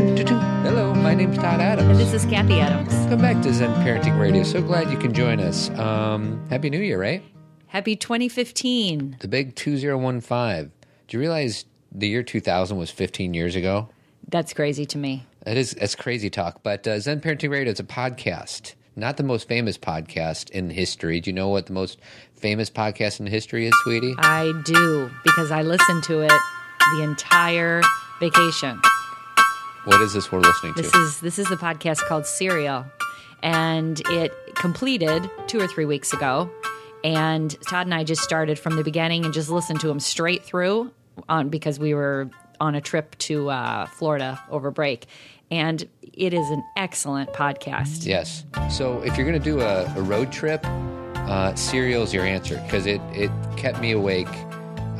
Hello, my name's Todd Adams. And this is Kathy Adams. Welcome back to Zen Parenting Radio. So glad you can join us. Happy New Year, right? Happy 2015. The big 2015. Do you realize the year 2000 was 15 years ago? That's crazy to me. It is. That's crazy talk. But Zen Parenting Radio is a podcast. Not the most famous podcast in history. Do you know what the most famous podcast in history is, sweetie? I do, because I listened to it the entire vacation. What is this we're listening to? This is the podcast called Serial, and it completed 2 or 3 weeks ago. And Todd and I just started from the beginning and just listened to them straight through because we were on a trip to Florida over break. And it is an excellent podcast. Yes. So if you're going to do a road trip, Serial is your answer, because it kept me awake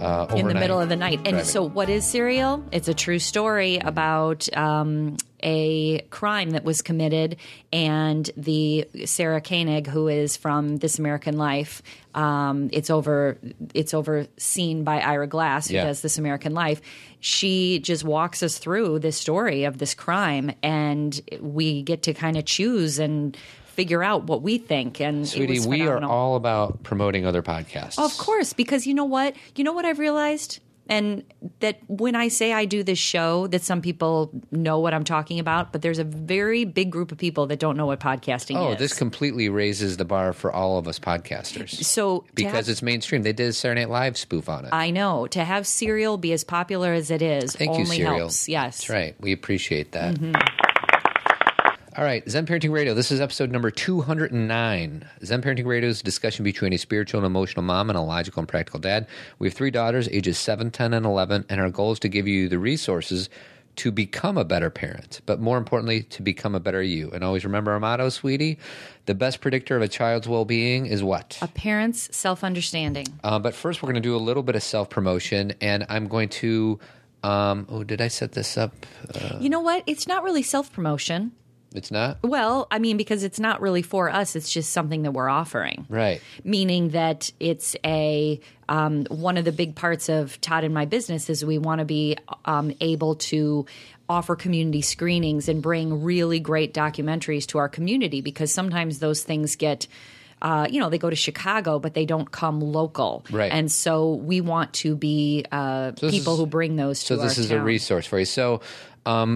overnight. In the middle of the night. And driving. So what is Serial? It's a true story about a crime that was committed, and the Sarah Koenig, who is from This American Life, it's overseen by Ira Glass, who does This American Life. She just walks us through this story of this crime, and we get to kind of choose and figure out what we think. And sweetie, we are all about promoting other podcasts. Of course, because you know what I've realized? And that when I say I do this show, that some people know what I'm talking about, but there's a very big group of people that don't know what podcasting is. Oh, this completely raises the bar for all of us podcasters. So because it's mainstream. They did a Saturday Night Live spoof on it. I know. To have Serial be as popular as it is only helps. Yes. That's right. We appreciate that. Mm-hmm. All right, Zen Parenting Radio, this is episode number 209. Zen Parenting Radio is a discussion between a spiritual and emotional mom and a logical and practical dad. We have 3 daughters, ages 7, 10, and 11, and our goal is to give you the resources to become a better parent, but more importantly, to become a better you. And always remember our motto, sweetie, the best predictor of a child's well-being is what? A parent's self-understanding. But first, we're going to do a little bit of self-promotion, and I'm going to did I set this up? You know what? It's not really self-promotion. It's not? Well, I mean, because it's not really for us. It's just something that we're offering. Right. Meaning that it's one of the big parts of Todd and my business is we want to be able to offer community screenings and bring really great documentaries to our community, because sometimes those things get they go to Chicago, but they don't come local. Right. And so we want to be people who bring those to our town. So this is a resource for you. So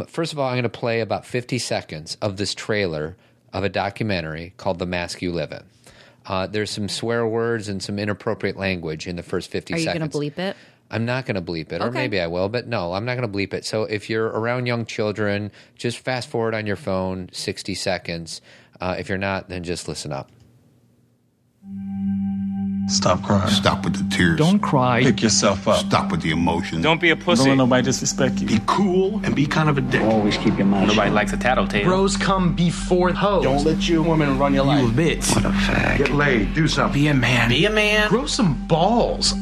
first of all, I'm going to play about 50 seconds of this trailer of a documentary called The Mask You Live In. There's some swear words and some inappropriate language in the first 50 seconds. Are you going to bleep it? I'm not going to bleep it, okay. Or maybe I will, but no, I'm not going to bleep it. So if you're around young children, just fast forward on your phone 60 seconds. If you're not, then just listen up. Stop crying. Stop with the tears. Don't cry. Pick yourself up. Stop with the emotion. Don't be a pussy. Don't let nobody disrespect you. Be cool and be kind of a dick. Always keep your mouth shut. Nobody likes a tattletale. Bros come before hoes. Don't let you women run your life. You bitch. What a fag. Get laid. Do something. Be a man. Be a man. Grow some balls.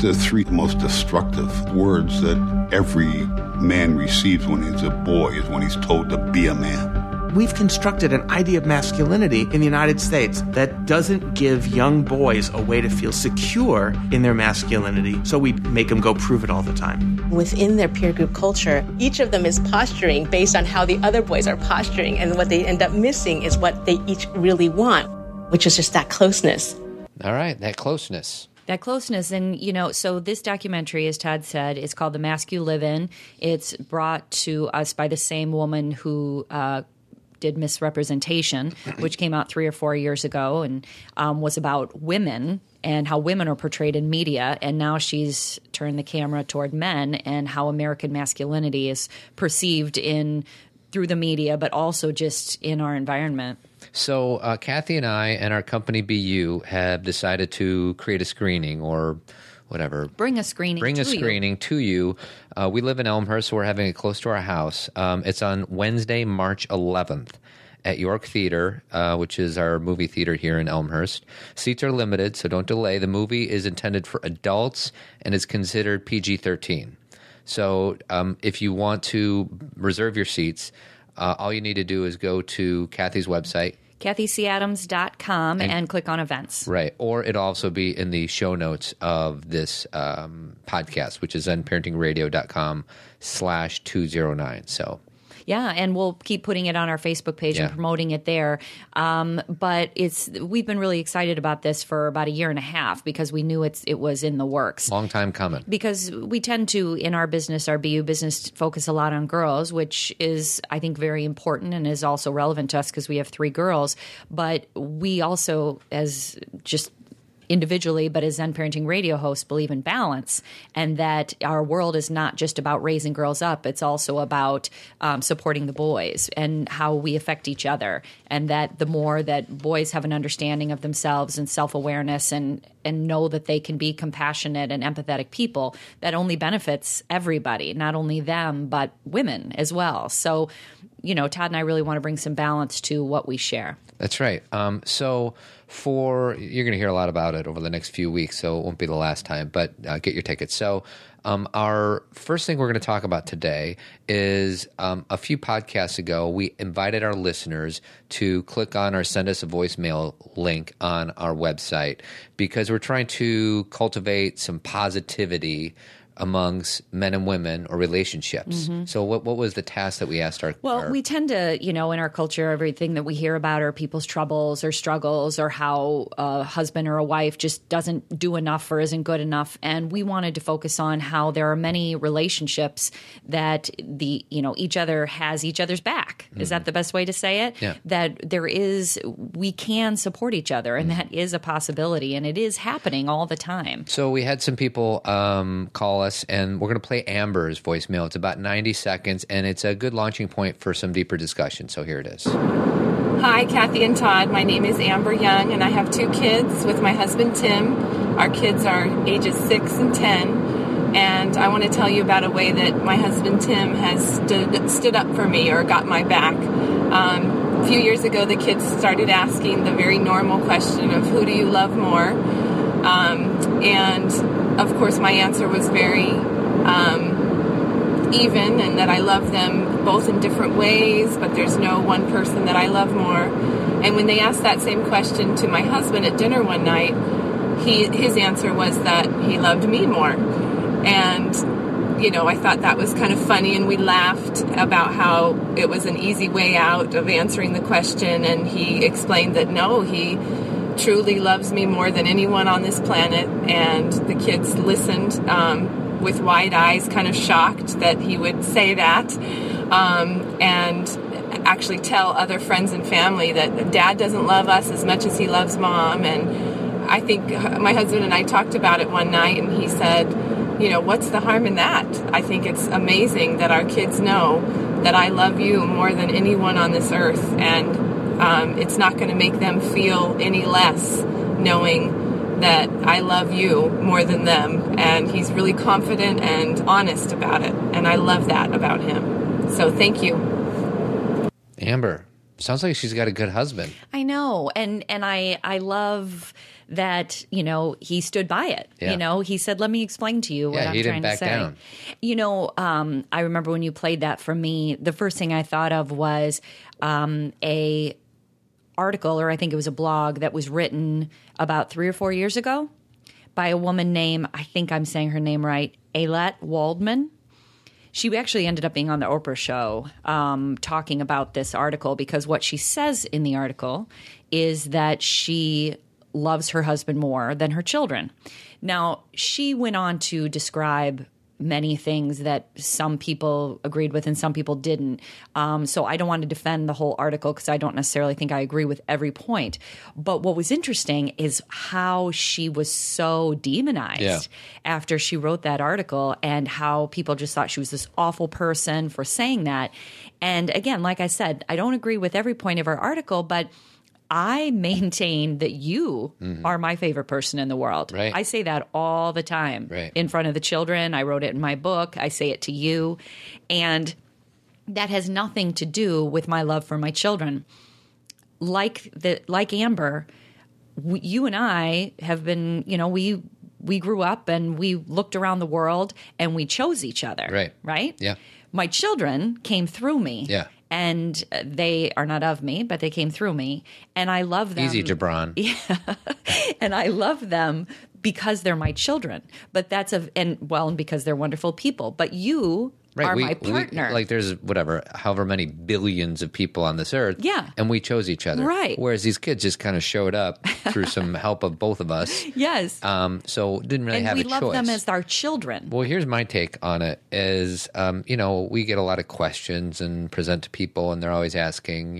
The 3 most destructive words that every man receives when he's a boy is when he's told to be a man. We've constructed an idea of masculinity in the United States that doesn't give young boys a way to feel secure in their masculinity, so we make them go prove it all the time. Within their peer group culture, each of them is posturing based on how the other boys are posturing, and what they end up missing is what they each really want, which is just that closeness. All right, that closeness. That closeness. And, so this documentary, as Todd said, is called The Mask You Live In. It's brought to us by the same woman who did Misrepresentation, which came out 3 or 4 years ago, and was about women and how women are portrayed in media. And now she's turned the camera toward men and how American masculinity is perceived through the media, but also just in our environment. So Kathy and I and our company BU have decided to create a screening or whatever. Bring a screening to you. We live in Elmhurst, so we're having it close to our house. It's on Wednesday, March 11th at York Theater, which is our movie theater here in Elmhurst. Seats are limited, so don't delay. The movie is intended for adults and is considered PG-13. So if you want to reserve your seats, all you need to do is go to Kathy's website, KathyCAdams.com and click on events. Right. Or it'll also be in the show notes of this podcast, which is ZenParentingRadio.com/209. So... yeah, and we'll keep putting it on our Facebook page and promoting it there. But we've been really excited about this for about a year and a half because we knew it was in the works. Long time coming. Because we tend to, in our business, our BU business, focus a lot on girls, which is, I think, very important and is also relevant to us because we have 3 girls. But we also, as just individually, but as Zen Parenting Radio hosts, believe in balance, and that our world is not just about raising girls up. It's also about supporting the boys and how we affect each other, and that the more that boys have an understanding of themselves and self-awareness and know that they can be compassionate and empathetic people, that only benefits everybody, not only them, but women as well. So, you know, Todd and I really want to bring some balance to what we share. That's right. So you're going to hear a lot about it over the next few weeks, so it won't be the last time, but get your tickets. So our first thing we're going to talk about today is a few podcasts ago, we invited our listeners to click on or send us a voicemail link on our website because we're trying to cultivate some positivity amongst men and women or relationships. Mm-hmm. So what was the task that we asked our... Well, we tend to, you know, in our culture, everything that we hear about are people's troubles or struggles or how a husband or a wife just doesn't do enough or isn't good enough. And we wanted to focus on how there are many relationships that the, you know, each other has each other's back. Mm-hmm. Is that the best way to say it? Yeah. That we can support each other, and mm-hmm. that is a possibility, and it is happening all the time. So we had some people call us, and we're going to play Amber's voicemail. It's about 90 seconds, and it's a good launching point for some deeper discussion. So here it is. Hi, Kathy and Todd. My name is Amber Young, and I have 2 kids with my husband, Tim. Our kids are ages 6 and 10, and I want to tell you about a way that my husband, Tim, has stood up for me or got my back. A few years ago, the kids started asking the very normal question of, who do you love more? Of course, my answer was very even, and that I love them both in different ways, but there's no one person that I love more. And when they asked that same question to my husband at dinner one night, his answer was that he loved me more. And, you know, I thought that was kind of funny, and we laughed about how it was an easy way out of answering the question, and he explained that no, he truly loves me more than anyone on this planet. And the kids listened with wide eyes, kind of shocked that he would say that, and actually tell other friends and family that Dad doesn't love us as much as he loves Mom. And I think my husband and I talked about it one night, and he said, you know, what's the harm in that? I think it's amazing that our kids know that I love you more than anyone on this earth, and it's not going to make them feel any less knowing that I love you more than them. And he's really confident and honest about it, and I love that about him. So thank you. Amber, sounds like she's got a good husband. I know, and I love that, you know, he stood by it. Yeah. You know, he said, let me explain to you what I'm trying to say. Yeah, he didn't back down. You know, I remember when you played that for me, the first thing I thought of was a article, or I think it was a blog, that was written about 3 or 4 years ago by a woman named, I think I'm saying her name right, Ailette Waldman. She actually ended up being on the Oprah show talking about this article, because what she says in the article is that she loves her husband more than her children. Now, she went on to describe many things that some people agreed with and some people didn't. So I don't want to defend the whole article because I don't necessarily think I agree with every point. But what was interesting is how she was so demonized after she wrote that article, and how people just thought she was this awful person for saying that. And again, like I said, I don't agree with every point of her article, but I maintain that you are my favorite person in the world. Right. I say that all the time in front of the children. I wrote it in my book. I say it to you. And that has nothing to do with my love for my children. Like Amber, you and I have been, you know, we grew up and we looked around the world and we chose each other. Right? Yeah. My children came through me. Yeah. And they are not of me, but they came through me. And I love them. Easy, Gibran. Yeah. And I love them because they're my children. But that's – and because they're wonderful people. But you – Right. My partner. There's however many billions of people on this earth. Yeah. And we chose each other. Right. Whereas these kids just kind of showed up through some help of both of us. Yes. So didn't really have a choice. And we love them as our children. Well, here's my take on it is, we get a lot of questions and present to people, and they're always asking,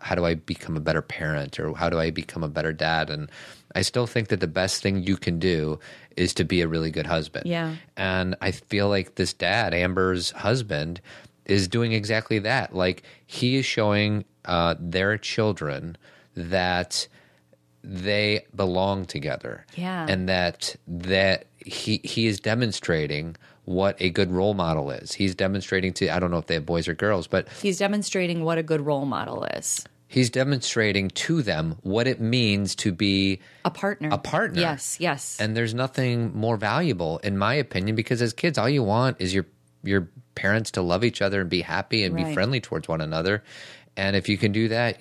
how do I become a better parent, or how do I become a better dad? And I still think that the best thing you can do is to be a really good husband. Yeah. And I feel like this dad, Amber's husband, is doing exactly that. He is showing their children that they belong together. Yeah. And that he is demonstrating what a good role model is. He's demonstrating to, I don't know if they have boys or girls, but he's demonstrating what a good role model is. He's demonstrating to them what it means to be a partner. A partner. Yes, yes. And there's nothing more valuable, in my opinion, because as kids, all you want is your parents to love each other and be happy and be friendly towards one another. And if you can do that,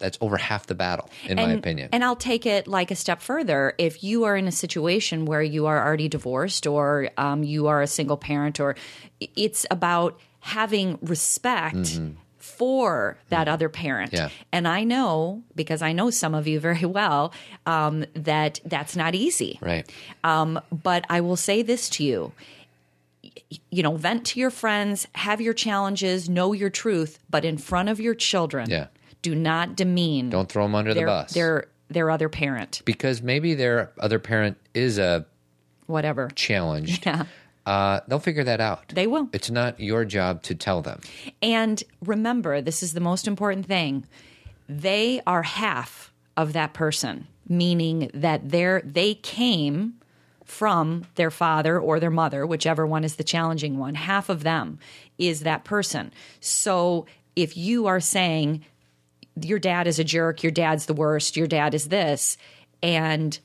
that's over half the battle, in my opinion. And I'll take it a step further. If you are in a situation where you are already divorced, or you are a single parent, or it's about having respect for that other parent. Yeah. And I know, because I know some of you very well, that that's not easy. Right. But I will say this to you, vent to your friends, have your challenges, know your truth, but in front of your children, do not demean. Don't throw them under the bus. Their other parent. Because maybe their other parent is a whatever challenged. Yeah. They'll figure that out. They will. It's not your job to tell them. And remember, this is the most important thing. They are half of that person, meaning that they came from their father or their mother, whichever one is the challenging one. Half of them is that person. So if you are saying, your dad is a jerk, your dad's the worst, your dad is this, and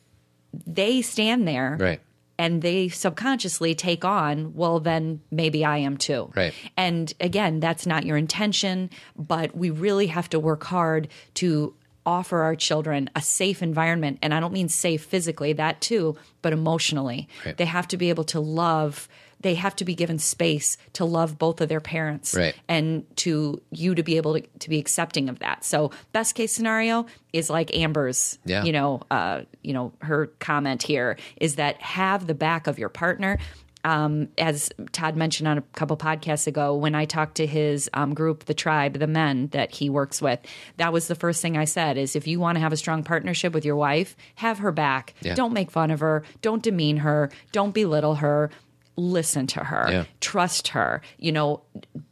they stand there. Right. And they subconsciously take on, well, then maybe I am too. Right. And again, that's not your intention, but we really have to work hard to offer our children a safe environment. And I don't mean safe physically, that too, but emotionally. Right. They have to be able to love, they have to be given space to love both of their parents. Right. And to be able to be accepting of that. So best case scenario is like Amber's, her comment here is that have the back of your partner. As Todd mentioned on a couple podcasts ago, when I talked to his group, the tribe, the men that he works with, that was the first thing I said is if you want to have a strong partnership with your wife, have her back. Yeah. Don't make fun of her. Don't demean her. Don't belittle her. Listen to her. Yeah. Trust her.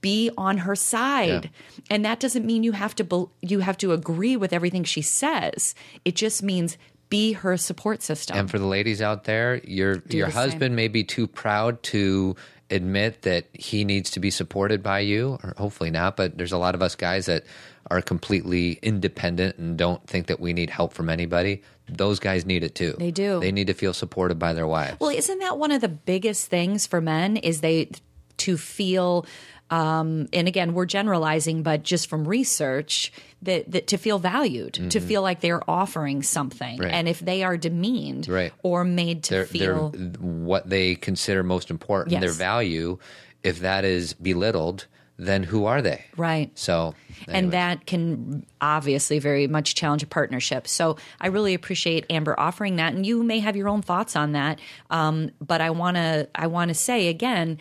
Be on her side. Yeah. And that doesn't mean you have to agree with everything she says. It just means be her support system. And for the ladies out there, your husband may be too proud to admit that he needs to be supported by you, or hopefully not, but there's a lot of us guys that are completely independent and don't think that we need help from anybody. Those guys need it too. They do. They need to feel supported by their wives. Well, isn't that one of the biggest things for men is to feel and again, we're generalizing, but just from research, that to feel valued, to feel like they're offering something. Right. And if they are demeaned or made to feel what they consider most important, their value, if that is belittled, then who are they? Right. So, anyways. And that can obviously very much challenge a partnership. So I really appreciate Amber offering that, and you may have your own thoughts on that. But I wanna say again,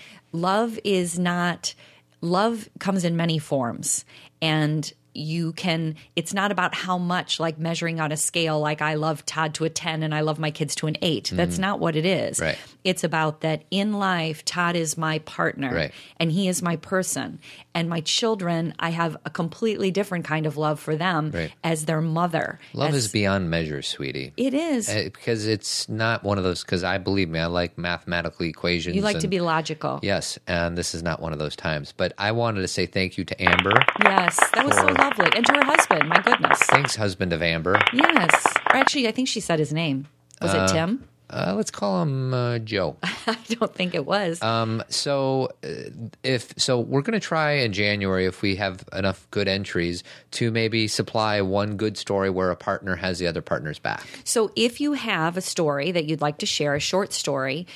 love comes in many forms, and it's not about how much, like measuring on a scale, like I love Todd to a 10 and I love my kids to an 8. That's not what it is. Right. It's about that in life, Todd is my partner and he is my person. And my children, I have a completely different kind of love for them as their mother. Love is beyond measure, sweetie. It is. Because it's not one of those, because I like mathematical equations. You like to be logical. Yes. And this is not one of those times. But I wanted to say thank you to Amber. Yes. That was so lovely. Lovely. And to her husband, my goodness. Thanks, husband of Amber. Yes. Or actually, I think she said his name. Was it Tim? Let's call him Joe. I don't think it was. So we're going to try in January, if we have enough good entries, to maybe supply one good story where a partner has the other partner's back. So if you have a story that you'd like to share, a short story,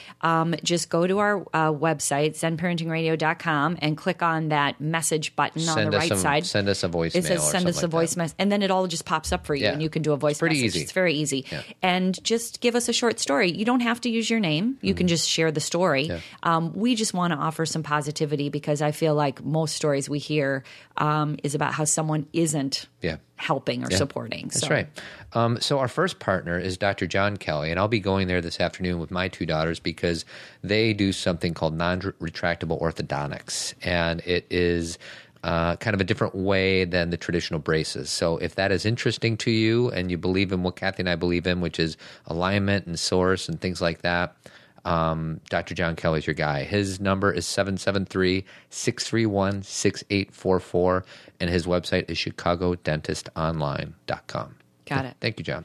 just go to our website, ZenParentingRadio.com, and click on that message button on the right side. Send us a voicemail. It says send us a voice message. And then it all just pops up for you, and you can do a voice message. It's pretty easy. It's very easy. Yeah. And just give us a short story. You don't have to use your name. You can just share the story. Yeah. We just want to offer some positivity, because I feel like most stories we hear is about how someone isn't helping or supporting. That's right. So our first partner is Dr. John Kelly, and I'll be going there this afternoon with my two daughters, because they do something called non-retractable orthodontics, and it is kind of a different way than the traditional braces. So if that is interesting to you and you believe in what Kathy and I believe in, which is alignment and source and things like that, Dr. John Kelly's your guy. His number is 773-631-6844, and his website is chicagodentistonline.com. Got it. Thank you, John.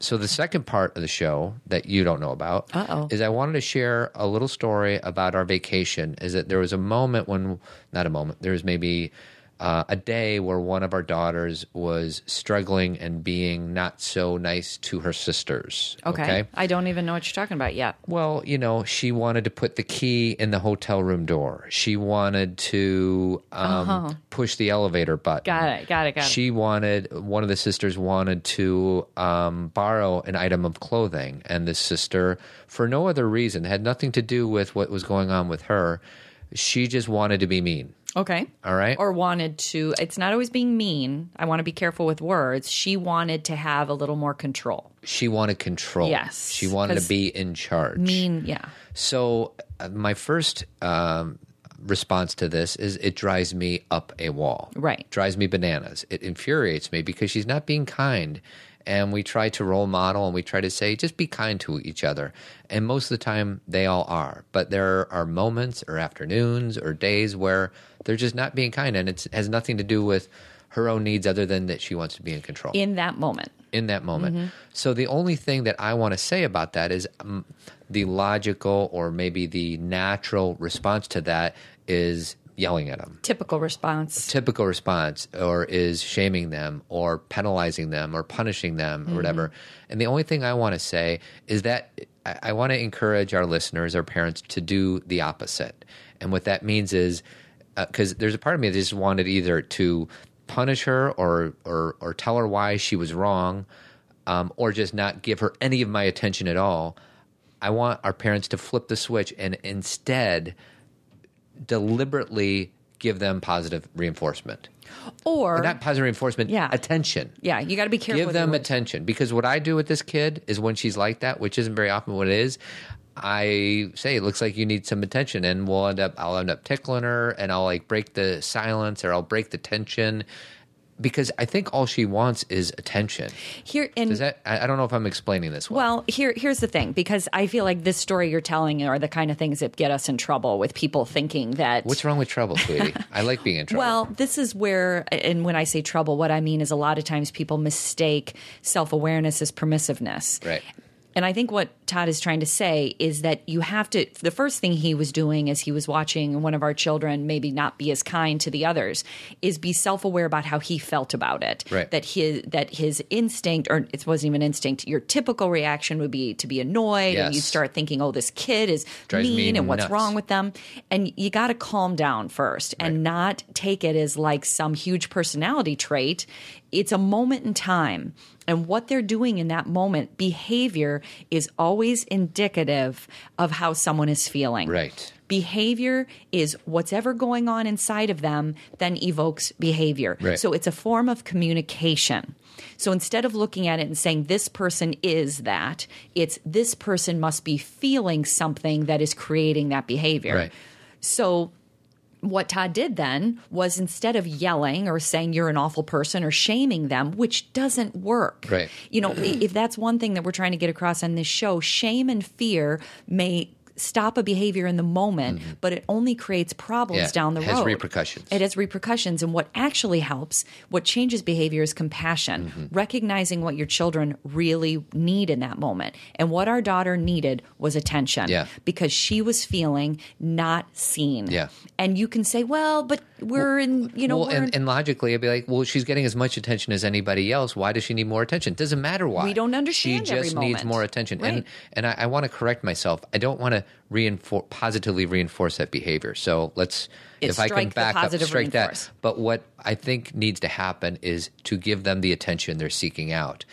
So the second part of the show that you don't know about is I wanted to share a little story about our vacation. Is that there was a moment when, not a moment, there was maybe a day where one of our daughters was struggling and being not so nice to her sisters. Okay. I don't even know what you're talking about yet. Well, you know, she wanted to put the key in the hotel room door. She wanted to push the elevator button. Got it. She wanted, one of the sisters wanted to borrow an item of clothing. And this sister, for no other reason, had nothing to do with what was going on with her. She just wanted to be mean. Okay. All right. Or wanted to, it's not always being mean. I want to be careful with words. She wanted to have a little more control. She wanted control. Yes. She wanted to be in charge. Mean, yeah. So my first response to this is it drives me up a wall. Right. It drives me bananas. It infuriates me because she's not being kind. And we try to role model, and we try to say, just be kind to each other. And most of the time, they all are. But there are moments or afternoons or days where they're just not being kind. And it has nothing to do with her own needs other than that she wants to be in control. In that moment. Mm-hmm. So the only thing that I want to say about that is the logical or maybe the natural response to that is yelling at them. Typical response, or is shaming them or penalizing them or punishing them or whatever. And the only thing I want to say is that I want to encourage our listeners, our parents, to do the opposite. And what that means is, because there's a part of me that just wanted either to punish her or tell her why she was wrong, or just not give her any of my attention at all. I want our parents to flip the switch and instead deliberately give them positive reinforcement. Or not positive reinforcement, attention. Yeah, you got to be careful. Give them attention. Because what I do with this kid is when she's like that, which isn't very often what it is, I say, it looks like you need some attention, and I'll end up tickling her, and I'll like break the silence, or I'll break the tension. Because I think all she wants is attention. I don't know if I'm explaining this well. Well, here's the thing, because I feel like this story you're telling are the kind of things that get us in trouble with people thinking that... What's wrong with trouble, sweetie? I like being in trouble. Well, this is where, and when I say trouble, what I mean is a lot of times people mistake self-awareness as permissiveness. Right. And I think what Todd is trying to say is that you have to – the first thing he was doing is he was watching one of our children maybe not be as kind to the others is be self-aware about how he felt about it. Right. That his instinct – or it wasn't even instinct. Your typical reaction would be to be annoyed, and you start thinking, oh, this kid is mean and what's wrong with them. And you got to calm down first and not take it as like some huge personality trait. It's a moment in time. And what they're doing in that moment, behavior is always indicative of how someone is feeling. Right. Behavior is whatever going on inside of them then evokes behavior. Right. So it's a form of communication. So instead of looking at it and saying this person is that, it's this person must be feeling something that is creating that behavior. Right. So what Todd did then was instead of yelling or saying you're an awful person or shaming them, which doesn't work. Right. You know, if that's one thing that we're trying to get across on this show, shame and fear may stop a behavior in the moment, mm-hmm. but it only creates problems down the road. It has repercussions. It has repercussions. And what actually helps, what changes behavior is compassion, mm-hmm. recognizing what your children really need in that moment. And what our daughter needed was attention because she was feeling not seen. Yeah. And you can say, well, but we're and logically I'd be like, well, she's getting as much attention as anybody else. Why does she need more attention? It doesn't matter why. We don't understand every moment. She just needs more attention. Right. And I want to correct myself. I don't want to positively reinforce that behavior. So if I can back up, strike that. But what I think needs to happen is to give them the attention they're seeking out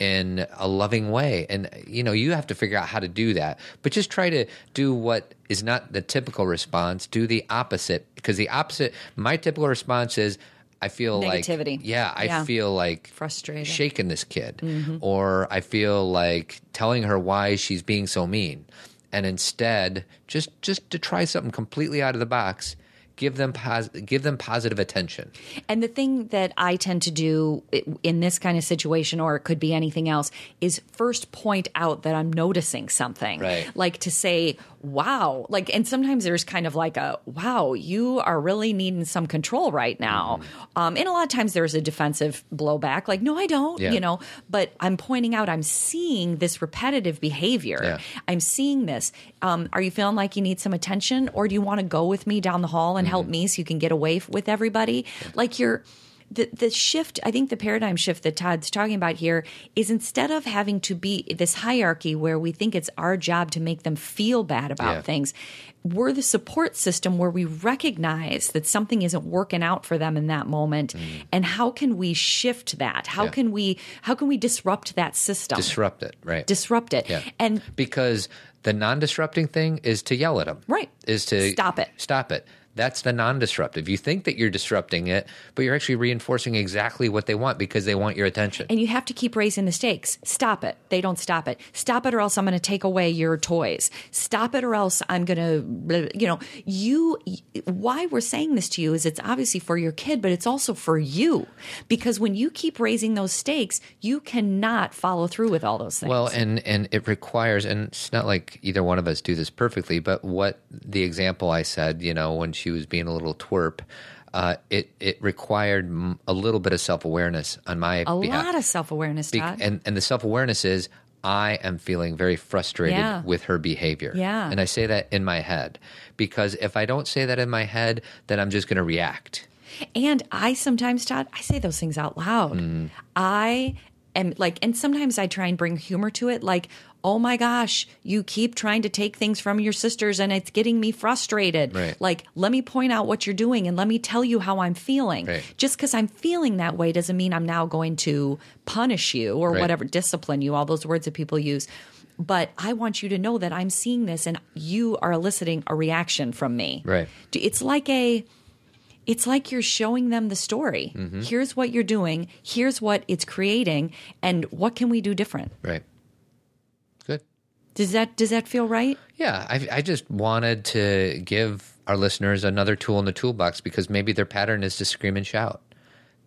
in a loving way. And, you have to figure out how to do that. But just try to do what is not the typical response. Do the opposite. Because my typical response is, I feel negativity. I feel like frustrated, shaking this kid, mm-hmm. or I feel like telling her why she's being so mean. And instead, just to try something completely out of the box, give them positive attention. And the thing that I tend to do in this kind of situation, or it could be anything else, is first point out that I'm noticing something. Right. Like to say, wow. And sometimes there's kind of like a, wow, you are really needing some control right now. Mm-hmm. And a lot of times there's a defensive blowback, like, no, I don't, but I'm pointing out, I'm seeing this repetitive behavior. Yeah. I'm seeing this. Are you feeling like you need some attention, or do you want to go with me down the hall and mm-hmm. help me so you can get away with everybody? Yeah. The shift, I think the paradigm shift that Todd's talking about here is, instead of having to be this hierarchy where we think it's our job to make them feel bad about things, we're the support system where we recognize that something isn't working out for them in that moment. Mm. And how can we shift that? How can we disrupt that system? Disrupt it, right. Disrupt it. Yeah. And because the non-disrupting thing is to yell at them. Right. Is to stop it. That's the non-disruptive. You think that you're disrupting it, but you're actually reinforcing exactly what they want, because they want your attention. And you have to keep raising the stakes. Stop it. They don't stop it. Stop it, or else I'm going to take away your toys. Stop it, or else I'm going to, why we're saying this to you is, it's obviously for your kid, but it's also for you. Because when you keep raising those stakes, you cannot follow through with all those things. Well, and it requires, and it's not like either one of us do this perfectly, but what the example I said, when she was being a little twerp, it required a little bit of self-awareness on my behalf. A lot of self-awareness, Todd. And the self-awareness is, I am feeling very frustrated with her behavior. Yeah. And I say that in my head, because if I don't say that in my head, then I'm just going to react. And I sometimes, Todd, I say those things out loud. Mm. I am and sometimes I try and bring humor to it, like, oh my gosh, you keep trying to take things from your sisters and it's getting me frustrated. Right. Let me point out what you're doing and let me tell you how I'm feeling. Right. Just because I'm feeling that way doesn't mean I'm now going to punish you or whatever, discipline you, all those words that people use. But I want you to know that I'm seeing this and you are eliciting a reaction from me. Right. It's like you're showing them the story. Mm-hmm. Here's what you're doing. Here's what it's creating. And what can we do different? Right. Does that feel right? Yeah, I just wanted to give our listeners another tool in the toolbox, because maybe their pattern is to scream and shout,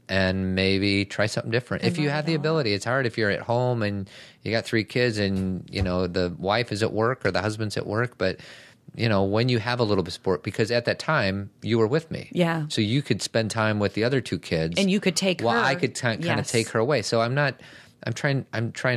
and maybe try something different. If you have the ability, it's hard if you're at home and you got three kids and, the wife is at work or the husband's at work, but... when you have a little bit of support, because at that time you were with me. Yeah. So you could spend time with the other two kids. And you could take her. Well, I could kind of take her away. So I'm trying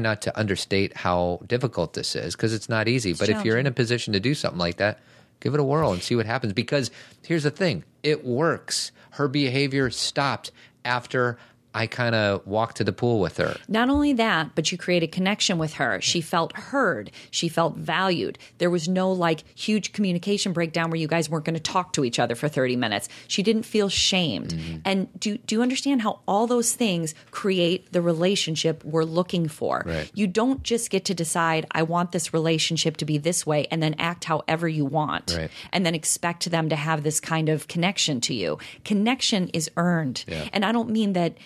not to understate how difficult this is, because it's not easy. But if you're in a position to do something like that, give it a whirl and see what happens. Because here's the thing. It works. Her behavior stopped after I kind of walked to the pool with her. Not only that, but you create a connection with her. She felt heard. She felt valued. There was no huge communication breakdown where you guys weren't going to talk to each other for 30 minutes. She didn't feel shamed. Mm-hmm. And do you understand how all those things create the relationship we're looking for? Right. You don't just get to decide, I want this relationship to be this way, and then act however you want. Right. And then expect them to have this kind of connection to you. Connection is earned. Yeah. And I don't mean that...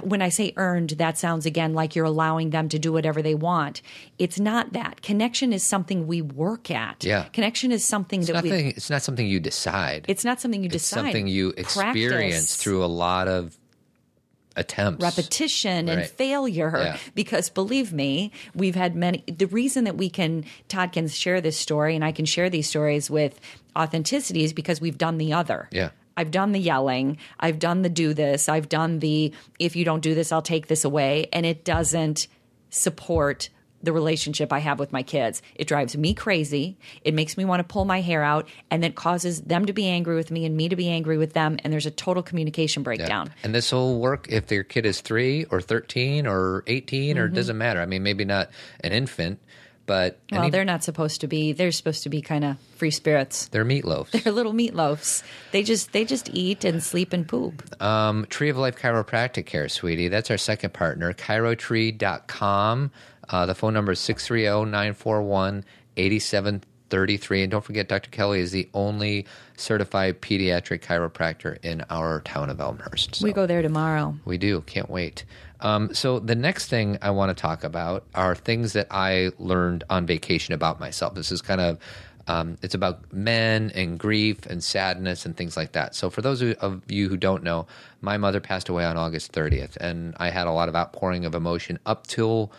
When I say earned, that sounds again like you're allowing them to do whatever they want. It's not that. Connection is something we work at. Yeah. Connection is something it's not something you decide. It's not something you decide. It's something you experience through a lot of attempts, repetition, and failure. Yeah. Because believe me, we've had many. The reason that we can, Todd can share this story, and I can share these stories with authenticity, is because we've done the other. Yeah. I've done the yelling. I've done the do this. I've done the if you don't do this, I'll take this away. And it doesn't support the relationship I have with my kids. It drives me crazy. It makes me want to pull my hair out, and that causes them to be angry with me and me to be angry with them. And there's a total communication breakdown. Yeah. And this will work if their kid is 3 or 13 or 18 or it doesn't matter. I mean, maybe not an infant. But well, they're not supposed to be. They're supposed to be kind of free spirits. They're meatloafs. They're little meatloafs. They just eat and sleep and poop. Tree of Life Chiropractic Care, sweetie. That's our second partner, ChiroTree.com. The phone number is 630-941-8733. And don't forget, Dr. Kelly is the only certified pediatric chiropractor in our town of Elmhurst. So we go there tomorrow. We do. Can't wait. So the next thing I want to talk about are things that I learned on vacation about myself. This is kind of it's about men and grief and sadness and things like that. So for those of you who don't know, my mother passed away on August 30th, and I had a lot of outpouring of emotion up till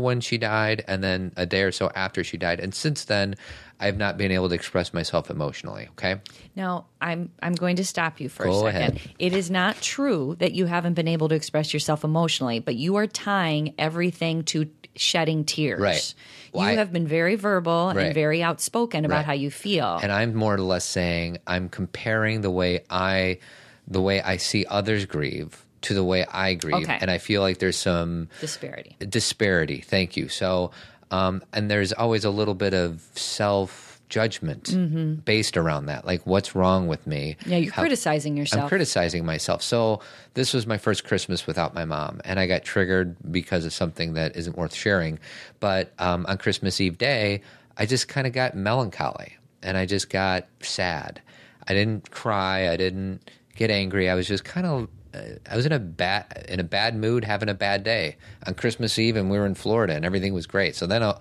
when she died, and then a day or so after she died. And since then, I have not been able to express myself emotionally, okay? Now, I'm going to stop you for a second. Ahead. It is not true that you haven't been able to express yourself emotionally, but you are tying everything to shedding tears. Right. Well, you have been very verbal and very outspoken about how you feel. And I'm more or less saying I'm comparing the way I see others grieve to the way I grieve, and I feel like there's some disparity. Thank you. So, and there's always a little bit of self-judgment based around that. Like, what's wrong with me? Yeah, you're criticizing yourself. I'm criticizing myself. So this was my first Christmas without my mom, and I got triggered because of something that isn't worth sharing. But on Christmas Eve day, I just kind of got melancholy, and I just got sad. I didn't cry. I didn't get angry. I was just kind of I was in a bad mood, having a bad day on Christmas Eve, and we were in Florida, and everything was great. So then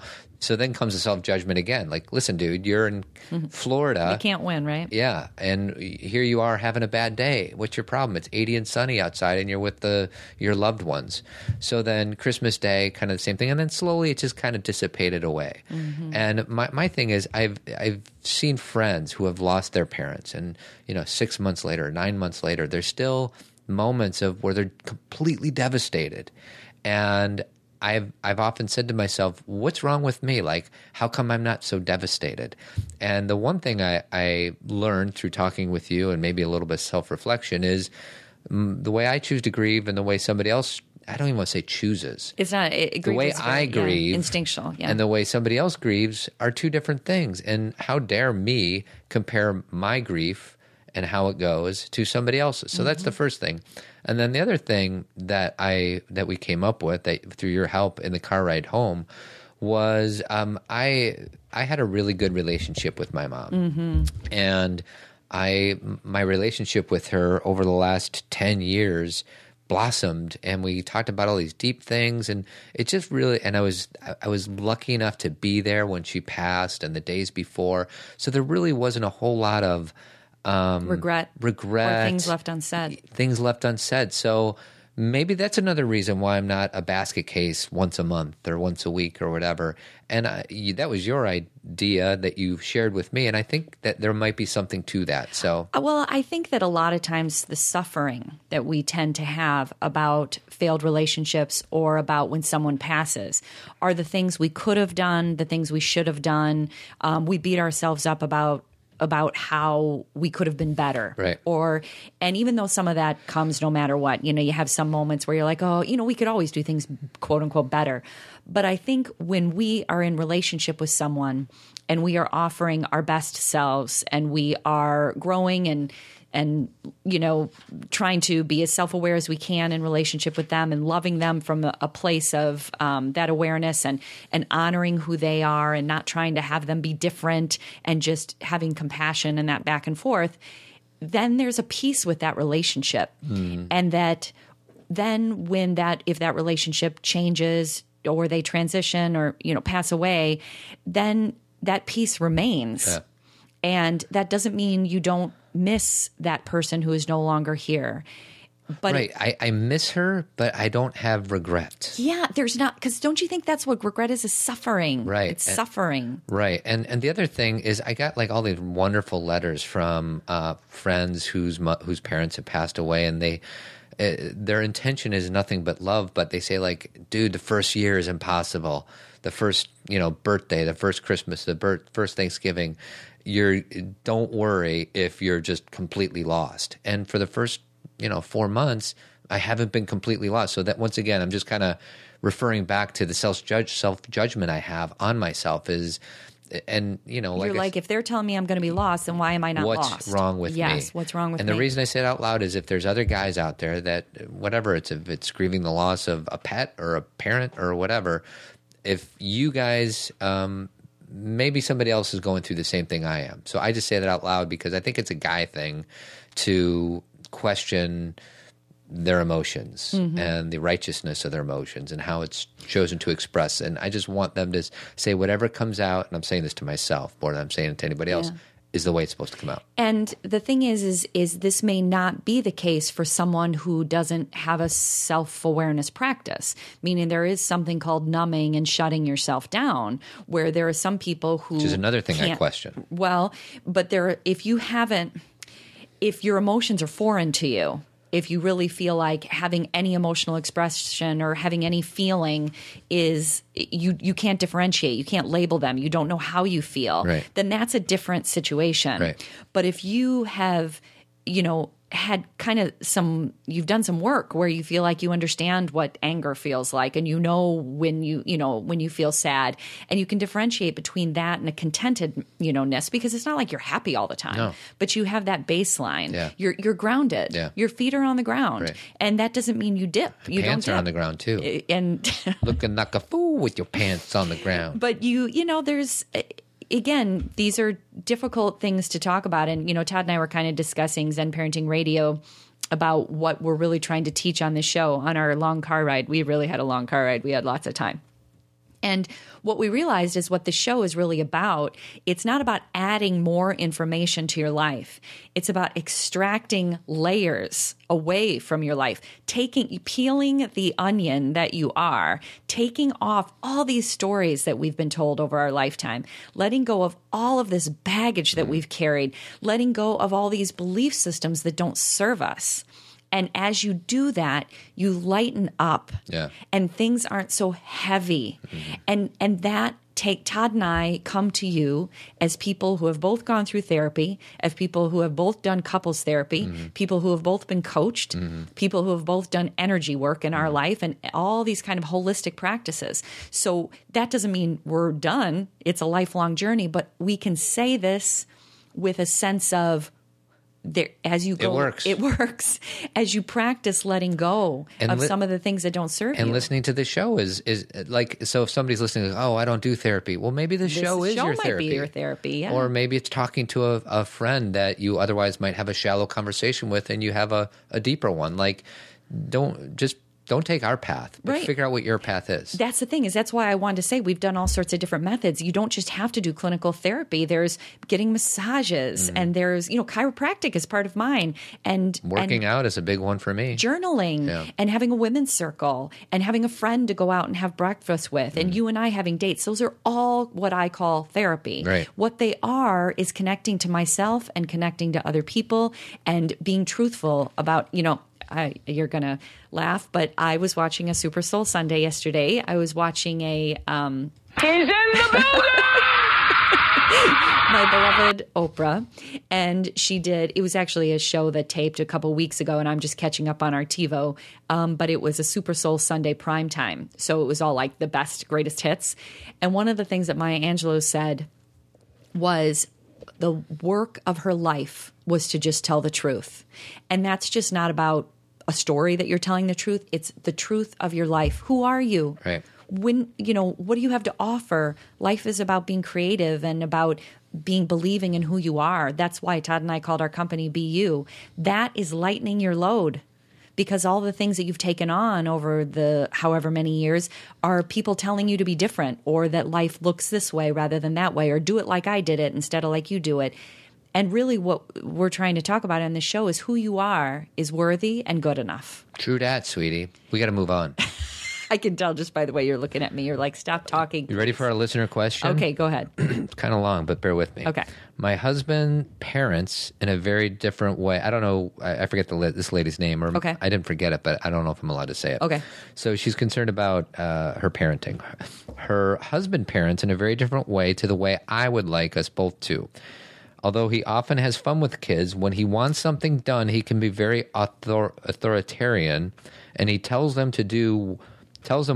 comes the self-judgment again. Like, listen, dude, you're in Florida. You can't win, right? Yeah, and here you are having a bad day. What's your problem? It's 80 and sunny outside, and you're with your loved ones. So then Christmas Day, kind of the same thing, and then slowly it just kind of dissipated away. And my thing is, I've seen friends who have lost their parents, and 6 months later, 9 months later, they're still moments of where they're completely devastated. And I've often said to myself, what's wrong with me? Like, how come I'm not so devastated? And the one thing I learned through talking with you and maybe a little bit of self-reflection is the way I choose to grieve and the way somebody else, I don't even want to say chooses. It's not. The way I grieve. Yeah, instinctual. Yeah. And the way somebody else grieves are two different things. And how dare me compare my grief and how it goes to somebody else's. So that's the first thing. And then the other thing that we came up with through your help in the car ride home was I had a really good relationship with my mom. And my relationship with her over the last 10 years blossomed, and we talked about all these deep things, and it just really, and I was lucky enough to be there when she passed and the days before. So there really wasn't a whole lot of regret, or things left unsaid. So maybe that's another reason why I'm not a basket case once a month or once a week or whatever. And that was your idea that you shared with me, and I think that there might be something to that. So, well, I think that a lot of times the suffering that we tend to have about failed relationships or about when someone passes are the things we could have done, the things we should have done. We beat ourselves up about how we could have been better. Right. And even though some of that comes no matter what, you have some moments where you're like, oh, we could always do things quote unquote better. But I think when we are in relationship with someone and we are offering our best selves and we are growing and trying to be as self-aware as we can in relationship with them and loving them from a place of that awareness and honoring who they are and not trying to have them be different and just having compassion and that back and forth, then there's a peace with that relationship. And that then if that relationship changes or they transition or, pass away, then that peace remains. Yeah. And that doesn't mean you don't miss that person who is no longer here. But right. I miss her, but I don't have regret. Yeah, there's not, because don't you think that's what regret is suffering? Right. It's suffering. Right. And the other thing is I got like all these wonderful letters from friends whose parents have passed away, and they their intention is nothing but love, but they say like, dude, the first year is impossible. The first, birthday, the first Christmas, the first Thanksgiving, don't worry if you're just completely lost. And for the first 4 months, I haven't been completely lost. So that once again, I'm just kind of referring back to the self-judgment I have on myself is, and you're like, if they're telling me I'm going to be lost, then why am I not lost? What's wrong with me? Yes, what's wrong with me? And the reason I say it out loud is if there's other guys out there that whatever if it's grieving the loss of a pet or a parent or whatever, if you guys, maybe somebody else is going through the same thing I am. So I just say that out loud because I think it's a guy thing to question their emotions mm-hmm. and the righteousness of their emotions and how it's chosen to express. And I just want them to say whatever comes out, and I'm saying this to myself more than I'm saying it to anybody else, is the way it's supposed to come out. And the thing is this may not be the case for someone who doesn't have a self-awareness practice, meaning there is something called numbing and shutting yourself down, where there are some people who... Which is another thing I question. Well, but if your emotions are foreign to you, if you really feel like having any emotional expression or having any feeling is you can't differentiate, you can't label them, you don't know how you feel, right. Then that's a different situation. Right. But if you have, had kind of you've done some work where you feel like you understand what anger feels like, and when you feel sad, and you can differentiate between that and a contented, ness, because it's not like you're happy all the time, but you have that baseline. Yeah. You're grounded. Yeah. Your feet are on the ground, right. And that doesn't mean you dip. Your pants are on the ground too, and looking like a fool with your pants on the ground. But there's. Again, these are difficult things to talk about. And, Todd and I were kind of discussing Zen Parenting Radio about what we're really trying to teach on this show on our long car ride. We really had a long car ride. We had lots of time. And what we realized is what the show is really about. It's not about adding more information to your life. It's about extracting layers away from your life, peeling the onion that you are, taking off all these stories that we've been told over our lifetime, letting go of all of this baggage that we've carried, letting go of all these belief systems that don't serve us. And as you do that, you lighten up and things aren't so heavy. Mm-hmm. And that Todd and I come to you as people who have both gone through therapy, as people who have both done couples therapy, mm-hmm. people who have both been coached, mm-hmm. people who have both done energy work in mm-hmm. our life, and all these kind of holistic practices. So that doesn't mean we're done. It's a lifelong journey, but we can say this with a sense of, as you go, it works. As you practice letting go of some of the things that don't serve you. And listening to the show is like, so if somebody's listening, oh, I don't do therapy. Well, maybe the show is your therapy. Be your therapy, yeah. Or maybe it's talking to a friend that you otherwise might have a shallow conversation with, and you have a deeper one. Like, don't take our path, but figure out what your path is. That's the thing, is that's why I wanted to say we've done all sorts of different methods. You don't just have to do clinical therapy. There's getting massages mm-hmm. and there's, chiropractic is part of mine. And working out is a big one for me. Journaling and having a women's circle and having a friend to go out and have breakfast with mm-hmm. and you and I having dates. Those are all what I call therapy. Right. What they are is connecting to myself and connecting to other people and being truthful about, you're going to laugh, but I was watching a Super Soul Sunday yesterday. I was watching He's in the building! My beloved Oprah. And it was actually a show that taped a couple weeks ago, and I'm just catching up on our TiVo. But it was a Super Soul Sunday primetime. So it was all like the best, greatest hits. And one of the things that Maya Angelou said was, the work of her life was to just tell the truth. And that's just not about a story that you're telling the truth. It's the truth of your life. Who are you? Right. What do you have to offer? Life is about being creative and about believing in who you are. That's why Todd and I called our company Be You. That is lightening your load, because all the things that you've taken on over the however many years are people telling you to be different, or that life looks this way rather than that way, or do it like I did it instead of like you do it. And really what we're trying to talk about on this show is who you are is worthy and good enough. True that, sweetie. We got to move on. I can tell just by the way you're looking at me. You're like, stop talking. You ready for our listener question? Okay, go ahead. It's kind of long, but bear with me. Okay. My husband parents in a very different way. I don't know. I forget this lady's name. Or okay. I didn't forget it, but I don't know if I'm allowed to say it. Okay. So she's concerned about her parenting. Her husband parents in a very different way to the way I would like us both to. Although he often has fun with kids, when he wants something done, he can be very authoritarian, and he tells them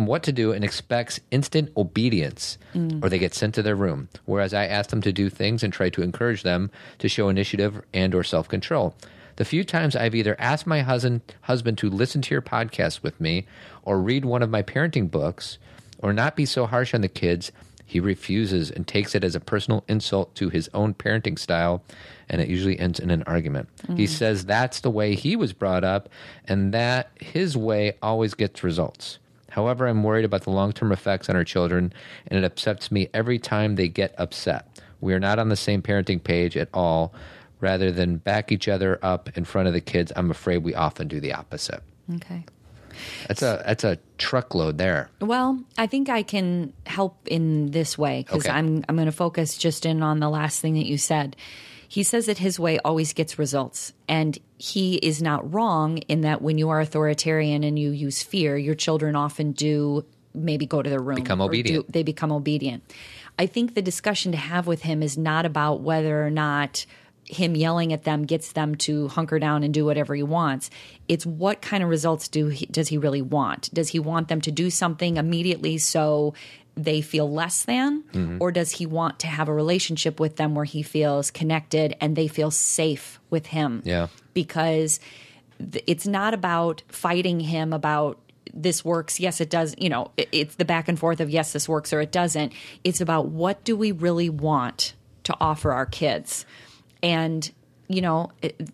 what to do and expects instant obedience, or they get sent to their room. Whereas I ask them to do things and try to encourage them to show initiative and or self-control. The few times I've either asked my husband to listen to your podcast with me or read one of my parenting books or not be so harsh on the kids, he refuses and takes it as a personal insult to his own parenting style, and it usually ends in an argument. He says that's the way he was brought up and that his way always gets results. However, I'm worried about the long-term effects on our children, and it upsets me every time they get upset. We are not on the same parenting page at all. Rather than back each other up in front of the kids, I'm afraid we often do the opposite. Okay. That's a truckload there. Well, I think I can help in this way because I'm going to focus just in on the last thing that you said. He says that his way always gets results, and he is not wrong in that when you are authoritarian and you use fear, your children often do maybe go to their room. Become obedient. They become obedient. I think the discussion to have with him is not about whether or not him yelling at them gets them to hunker down and do whatever he wants. It's what kind of results does he really want? Does he want them to do something immediately so they feel less than, or does he want to have a relationship with them where he feels connected and they feel safe with him? Yeah. Because it's not about fighting him about this works, yes, it does. You know, it's the back and forth of yes, this works or it doesn't. It's about what do we really want to offer our kids? And you know,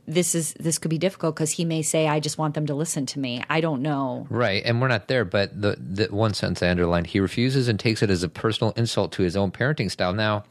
this could be difficult because he may say, I just want them to listen to me. I don't know. Right. And we're not there. But the one sentence I underlined, he refuses and takes it as a personal insult to his own parenting style. Now,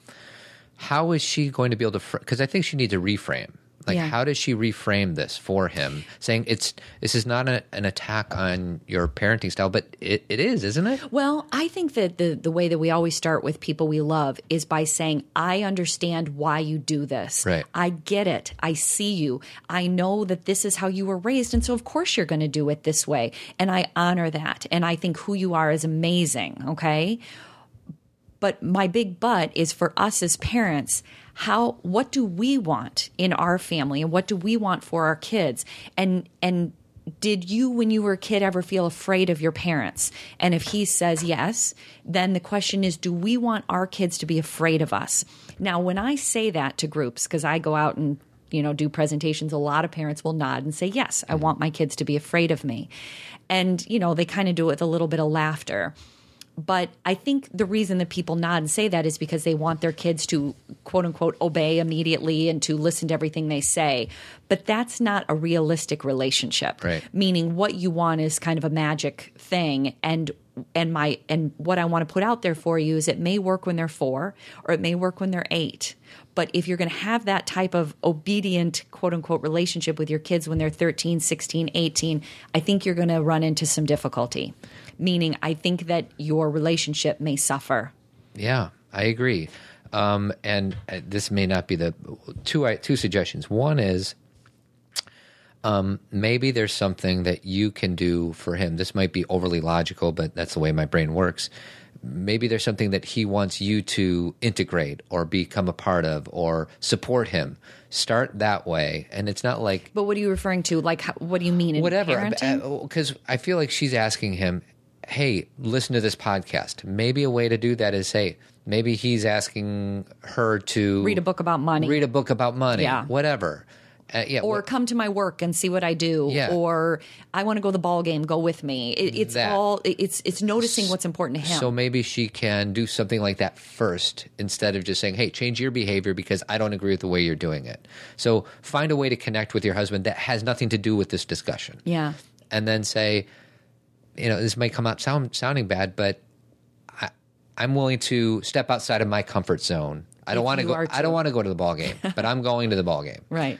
how is she going to be able to – because I think she needs to reframe. Like, how does she reframe this for him, saying this is not an attack on your parenting style, but it is, isn't it? Well, I think that the way that we always start with people we love is by saying, I understand why you do this. Right. I get it. I see you. I know that this is how you were raised, and so of course you're going to do it this way, and I honor that, and I think who you are is amazing, okay? But my big but is for us as parents, what do we want in our family and what do we want for our kids? And did you, when you were a kid, ever feel afraid of your parents? And if he says yes, then the question is, do we want our kids to be afraid of us? Now, when I say that to groups, because I go out and do presentations, a lot of parents will nod and say, yes, I want my kids to be afraid of me. And, they kind of do it with a little bit of laughter. But I think the reason that people nod and say that is because they want their kids to, quote unquote, obey immediately and to listen to everything they say. But that's not a realistic relationship. Right. Meaning what you want is kind of a magic thing. And what I want to put out there for you is it may work when they're 4 or it may work when they're 8. But if you're going to have that type of obedient, quote unquote, relationship with your kids when they're 13, 16, 18, I think you're going to run into some difficulty. Meaning, I think that your relationship may suffer. Yeah, I agree. And this may not be the two suggestions. One is maybe there's something that you can do for him. This might be overly logical, but that's the way my brain works. Maybe there's something that he wants you to integrate or become a part of or support him. Start that way. And it's not like... But what are you referring to? Like, what do you mean? Whatever. Because I feel like she's asking him, hey, listen to this podcast. Maybe a way to do that is, hey, maybe he's asking her to... Read a book about money. Yeah. Whatever. Come to my work and see what I do. Yeah. Or I want to go to the ball game. Go with me. It's noticing what's important to him. So maybe she can do something like that first instead of just saying, hey, change your behavior because I don't agree with the way you're doing it. So find a way to connect with your husband that has nothing to do with this discussion. Yeah. And then say, this might come out sounding bad, but I'm willing to step outside of my comfort zone I don't want to go to the ball game, but I'm going to the ball game. Right.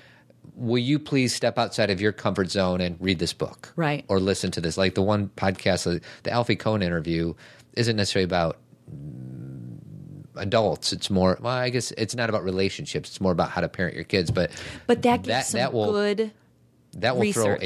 Will you please step outside of your comfort zone and read this book? Right. Or listen to this. Like the one podcast, the Alfie Cohn interview isn't necessarily about adults. It's more, well, I guess it's not about relationships. It's more about how to parent your kids. But that gives some good research. Throw a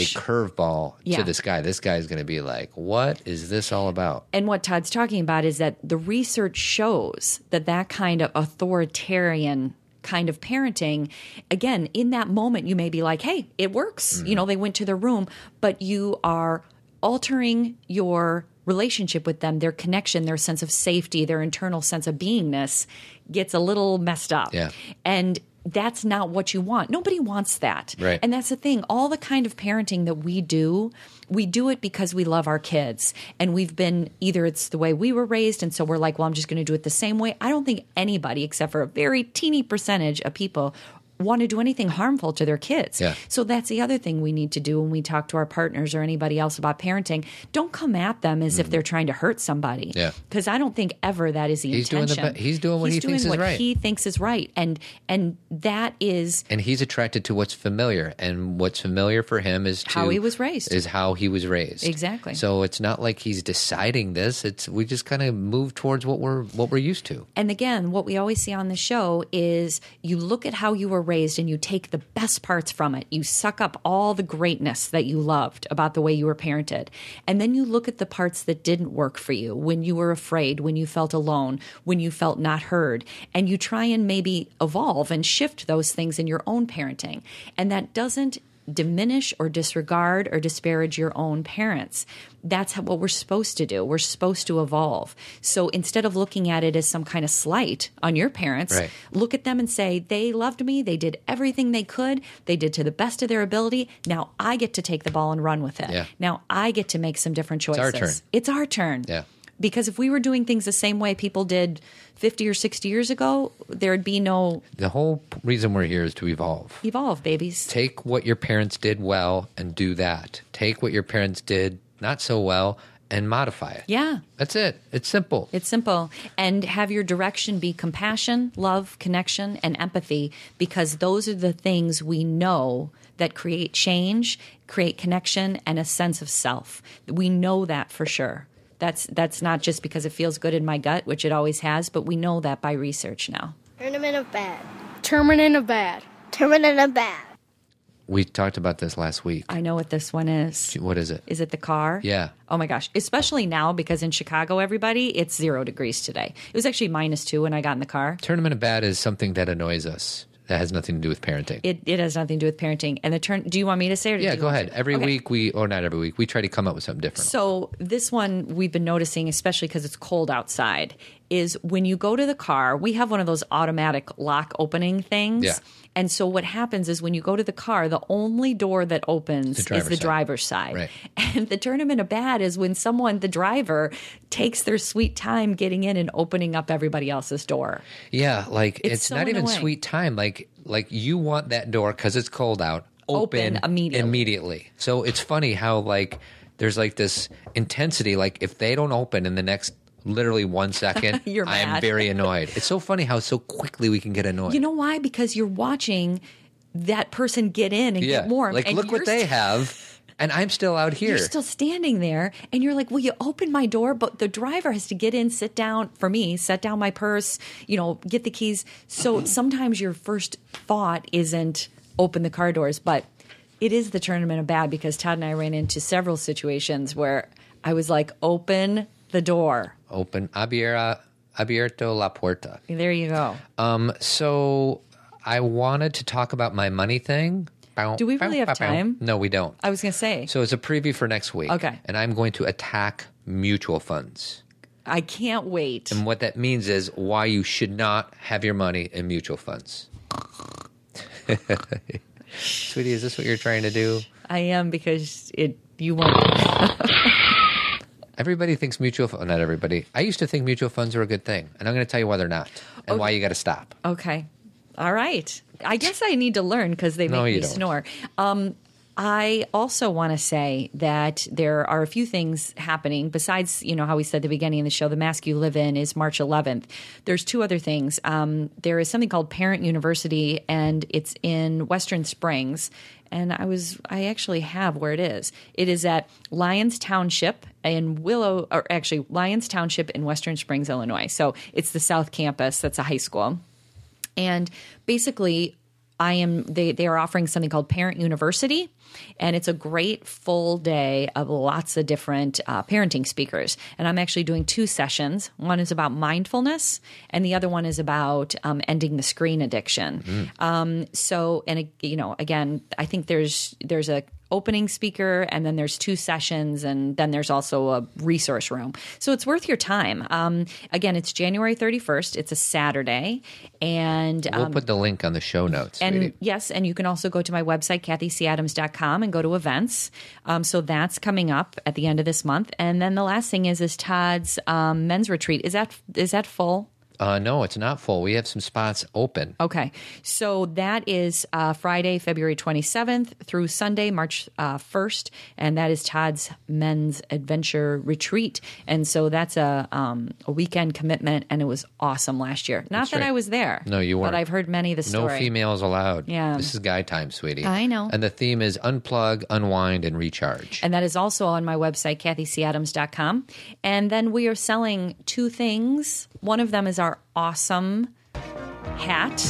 curveball to this guy. This guy's going to be like, what is this all about? And what Todd's talking about is that the research shows that that kind of authoritarian kind of parenting, again, in that moment, you may be like, hey, it works. Mm-hmm. You know, they went to their room, but you are altering your relationship with them, their connection, their sense of safety, their internal sense of beingness gets a little messed up. Yeah. And that's not what you want. Nobody wants that. Right. And that's the thing. All the kind of parenting that we do it because we love our kids. And we've been – either it's the way we were raised and so we're like, well, I'm just going to do it the same way. I don't think anybody except for a very teeny percentage of people want to do anything harmful to their kids. Yeah. So that's the other thing we need to do when we talk to our partners or anybody else about parenting. Don't come at them as if they're trying to hurt somebody. Yeah. Because I don't think ever that is the intention. He's doing what he thinks is right. And that is... And he's attracted to what's familiar. And what's familiar for him is how he was raised. Exactly. So it's not like he's deciding this. We just kind of move towards what we're used to. And again, what we always see on the show is you look at how you were raised and you take the best parts from it. You suck up all the greatness that you loved about the way you were parented. And then you look at the parts that didn't work for you, when you were afraid, when you felt alone, when you felt not heard, and you try and maybe evolve and shift those things in your own parenting. And that doesn't diminish or disregard or disparage your own parents. That's what we're supposed to do. We're supposed to evolve. So instead of looking at it as some kind of slight on your parents, Look at them and say, they loved me. They did everything they could. They did to the best of their ability. Now I get to take the ball and run with it. Yeah. Now I get to make some different choices. It's our turn. Yeah. Because if we were doing things the same way people did 50 or 60 years ago, there'd be no... The whole reason we're here is to evolve. Evolve, babies. Take what your parents did well and do that. Take what your parents did not so well and modify it. Yeah. That's it. It's simple. It's simple. And have your direction be compassion, love, connection, and empathy, because those are the things we know that create change, create connection, and a sense of self. We know that for sure. That's not just because it feels good in my gut, which it always has, but we know that by research now. Tournament of bad. We talked about this last week. I know what this one is. What is it? Is it the car? Yeah. Oh, my gosh. Especially now because in Chicago, everybody, it's 0 degrees today. It was actually -2 when I got in the car. Tournament of bad is something that annoys us. That has nothing to do with parenting. It has nothing to do with parenting. And do you want me to say it? Yeah, go ahead. Not every week, we try to come up with something different. So this one we've been noticing, especially because it's cold outside, is when you go to the car, we have one of those automatic lock opening things. Yeah. And so what happens is when you go to the car, the only door that opens is the driver's side. Right. And the tournament of bad is when the driver, takes their sweet time getting in and opening up everybody else's door. Yeah, like it's not even sweet time. Like you want that door because it's cold out. Open immediately. So it's funny how there's this intensity. Like if they don't open in the next literally 1 second, I am very annoyed. It's so funny how so quickly we can get annoyed. You know why? Because you're watching that person get in and get warm. Like, and look what they have, and I'm still out here. You're still standing there, and you're like, well, you opened my door, but the driver has to get in, sit down, for me, set down my purse, get the keys. So sometimes your first thought isn't open the car doors, but it is the tournament of bad because Todd and I ran into several situations where I was like, open the door. Open abierto la puerta. There you go. So I wanted to talk about my money thing. Do we really have time? No, we don't. I was going to say. So it's a preview for next week. Okay. And I'm going to attack mutual funds. I can't wait. And what that means is why you should not have your money in mutual funds. Sweetie, is this what you're trying to do? I am, because you won't. Everybody thinks mutual funds. Not everybody. I used to think mutual funds were a good thing, and I'm going to tell you why they're not and why you got to stop. Okay. All right. I guess I need to learn because they make me snore. I also want to say that there are a few things happening besides, you know, how we said at the beginning of the show, The Mask You Live In is March 11th. There's two other things. There is something called Parent University, and it's in Western Springs. And I actually have where it is. It is at Lyons Township in Lyons Township in Western Springs, Illinois. So it's the South Campus. That's a high school. And basically, they are offering something called Parent University, and it's a great full day of lots of different parenting speakers. And I'm actually doing two sessions. One is about mindfulness, and the other one is about ending the screen addiction. Mm-hmm. Again, I think there's a opening speaker, and then there's two sessions, and then there's also a resource room. So it's worth your time. Again, it's January 31st. It's a Saturday. And we'll put the link on the show notes. And sweetie. Yes, and you can also go to my website, KathyCAdams.com, and go to events. So that's coming up at the end of this month. And then the last thing is Todd's men's retreat. Is that full? No, it's not full. We have some spots open. Okay. So that is Friday, February 27th through Sunday, March 1st, and that is Todd's Men's Adventure Retreat. And so that's a weekend commitment, and it was awesome last year. Not that's that right. I was there. No, you weren't. But I've heard many of the stories. No females allowed. Yeah. This is guy time, sweetie. I know. And the theme is unplug, unwind, and recharge. And that is also on my website, KathyCAdams.com. And then we are selling two things. One of them is our awesome hat.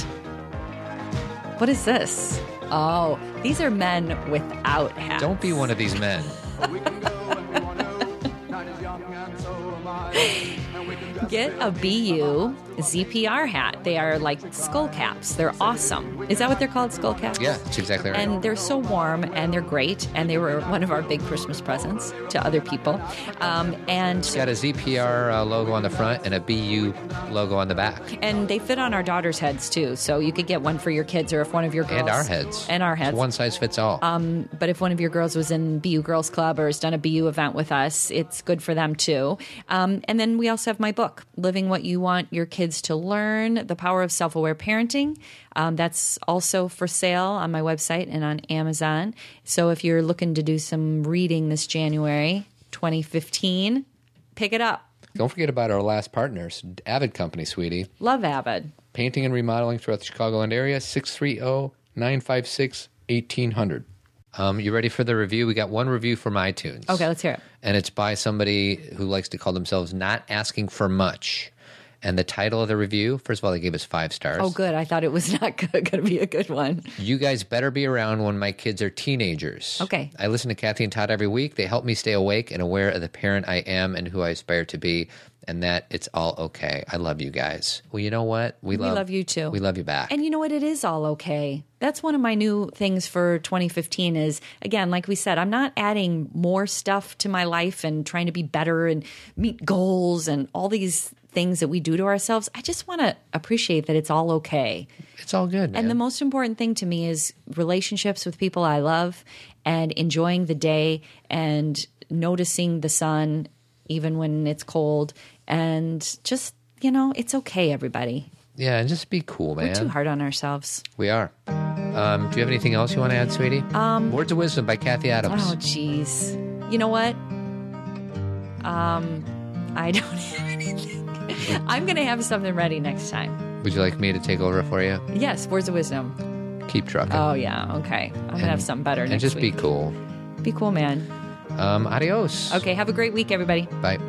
What is this? Oh, these are men without hats. Don't be one of these men. Get a BU ZPR hat. They are like skull caps. They're awesome. Is that what they're called? Skull caps? Yeah, that's exactly right. And they're so warm, and they're great, and they were one of our big Christmas presents to other people. And it's got a ZPR logo on the front and a BU logo on the back. And they fit on our daughters' heads too, so you could get one for your kids or if one of your girls. And our heads. It's one size fits all. But if one of your girls was in BU Girls Club or has done a BU event with us, it's good for them too. And then we also have my book, Living What You Want Your Kids to Learn, The Power of Self-Aware Parenting. That's also for sale on my website and on Amazon. So if you're looking to do some reading this January 2015, pick it up. Don't forget about our last partners, Avid Company, sweetie. Love Avid. Painting and remodeling throughout the Chicagoland area, 630-956-1800. You ready for the review? We got one review from iTunes. Okay, let's hear it. And it's by somebody who likes to call themselves Not Asking for Much. And the title of the review, first of all, they gave us 5 stars. Oh, good. I thought it was not going to be a good one. You guys better be around when my kids are teenagers. Okay. I listen to Kathy and Todd every week. They help me stay awake and aware of the parent I am and who I aspire to be, and that it's all okay. I love you guys. Well, you know what? We love you too. We love you back. And you know what? It is all okay. That's one of my new things for 2015 is, again, like we said, I'm not adding more stuff to my life and trying to be better and meet goals and all these things that we do to ourselves. I just want to appreciate that it's all okay. It's all good, man. And the most important thing to me is relationships with people I love and enjoying the day and noticing the sun even when it's cold and just, you know, it's okay, everybody. Yeah, and just be cool, man. We're too hard on ourselves. We are. Do you have anything else you want to add, sweetie? Words of Wisdom by Kathy Adams. Oh, jeez. You know what? I don't have anything. I'm going to have something ready next time. Would you like me to take over for you? Yes, Words of Wisdom. Keep trucking. Oh, yeah, okay. I'm going to have something better next week. And just be cool. Be cool, man. Adios. Okay, have a great week, everybody. Bye.